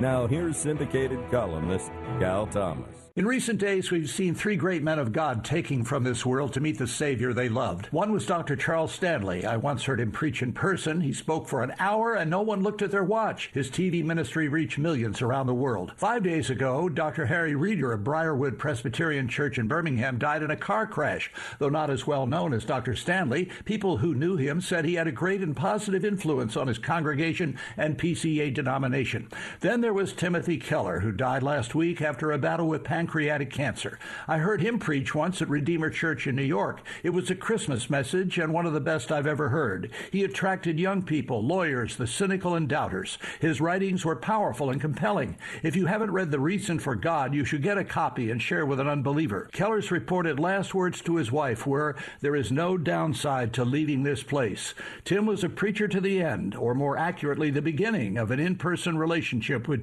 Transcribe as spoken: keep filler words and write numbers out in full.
Now here's syndicated columnist Cal Thomas. In recent days, we've seen three great men of God taking from this world to meet the Savior they loved. One was Doctor Charles Stanley. I once heard him preach in person. He spoke for an hour, and no one looked at their watch. His T V ministry reached millions around the world. Five days ago, Doctor Harry Reeder of Briarwood Presbyterian Church in Birmingham died in a car crash. Though not as well known as Doctor Stanley, people who knew him said he had a great and positive influence on his congregation and P C A denomination. Then there was Timothy Keller, who died last week after a battle with pancreatitis. pancreatic cancer. I heard him preach once at Redeemer Church in New York. It was a Christmas message and one of the best I've ever heard. He attracted young people, lawyers, the cynical and doubters. His writings were powerful and compelling. If you haven't read The Reason for God, you should get a copy and share with an unbeliever. Keller's reported last words to his wife were, "There is no downside to leaving this place." Tim was a preacher to the end, or more accurately, the beginning of an in-person relationship with